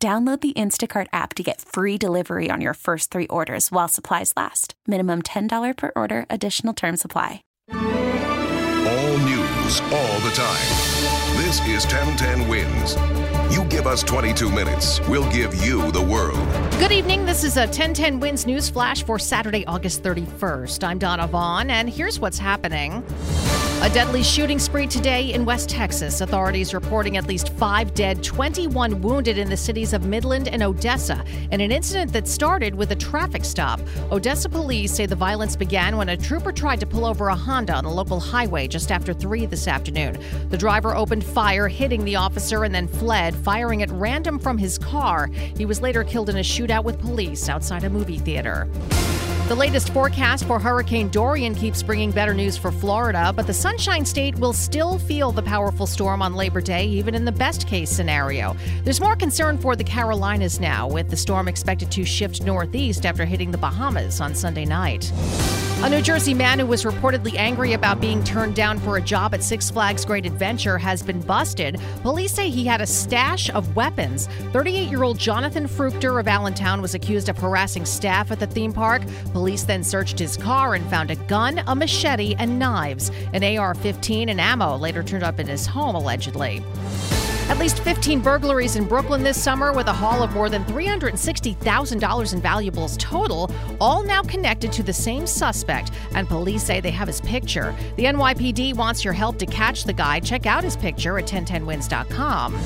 Download the Instacart app to get free delivery on your first three orders while supplies last. Minimum $10 per order. Additional terms apply. All news, all the time. This is 1010 WINS. You give us 22 minutes, we'll give you the world. Good evening. This is a 1010 WINS News Flash for Saturday, August 31st. I'm Donna Vaughn, and here's what's happening. A deadly shooting spree today in West Texas. Authorities reporting at least 5 dead, 21 wounded in the cities of Midland and Odessa in an incident that started with a traffic stop. Odessa police say the violence began when a trooper tried to pull over a Honda on a local highway just after 3 this afternoon. The driver opened fire, hitting the officer, and then fled, firing at random from his car. He was later killed in a shootout with police outside a movie theater. The latest forecast for Hurricane Dorian keeps bringing better news for Florida, but the Sunshine State will still feel the powerful storm on Labor Day, even in the best-case scenario. There's more concern for the Carolinas now, with the storm expected to shift northeast after hitting the Bahamas on Sunday night. A New Jersey man who was reportedly angry about being turned down for a job at Six Flags Great Adventure has been busted. Police say he had a stash of weapons. 38-year-old Jonathan Fruchter of Allentown was accused of harassing staff at the theme park. Police then searched his car and found a gun, a machete, and knives. An AR-15 and ammo later turned up in his home, allegedly. At least 15 burglaries in Brooklyn this summer, with a haul of more than $360,000 in valuables total, all now connected to the same suspect, and police say they have his picture. The NYPD wants your help to catch the guy. Check out his picture at 1010wins.com.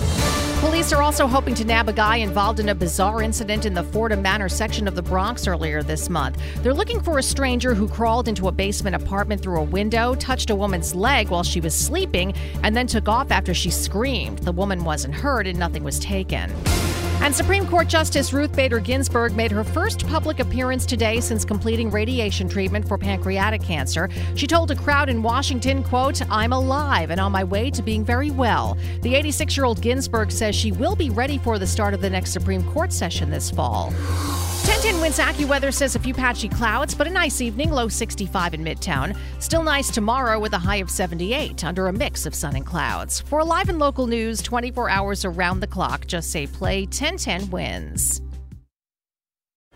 Police are also hoping to nab a guy involved in a bizarre incident in the Fordham Manor section of the Bronx earlier this month. They're looking for a stranger who crawled into a basement apartment through a window, touched a woman's leg while she was sleeping, and then took off after she screamed. The woman wasn't hurt and nothing was taken. And Supreme Court Justice Ruth Bader Ginsburg made her first public appearance today since completing radiation treatment for pancreatic cancer. She told a crowd in Washington, quote, "I'm alive and on my way to being very well." The 86-year-old Ginsburg says she will be ready for the start of the next Supreme Court session this fall. 1010 WINS AccuWeather says a few patchy clouds, but a nice evening, low 65 in Midtown. Still nice tomorrow with a high of 78 under a mix of sun and clouds. For live and local news 24 hours around the clock, just say play 1010 WINS.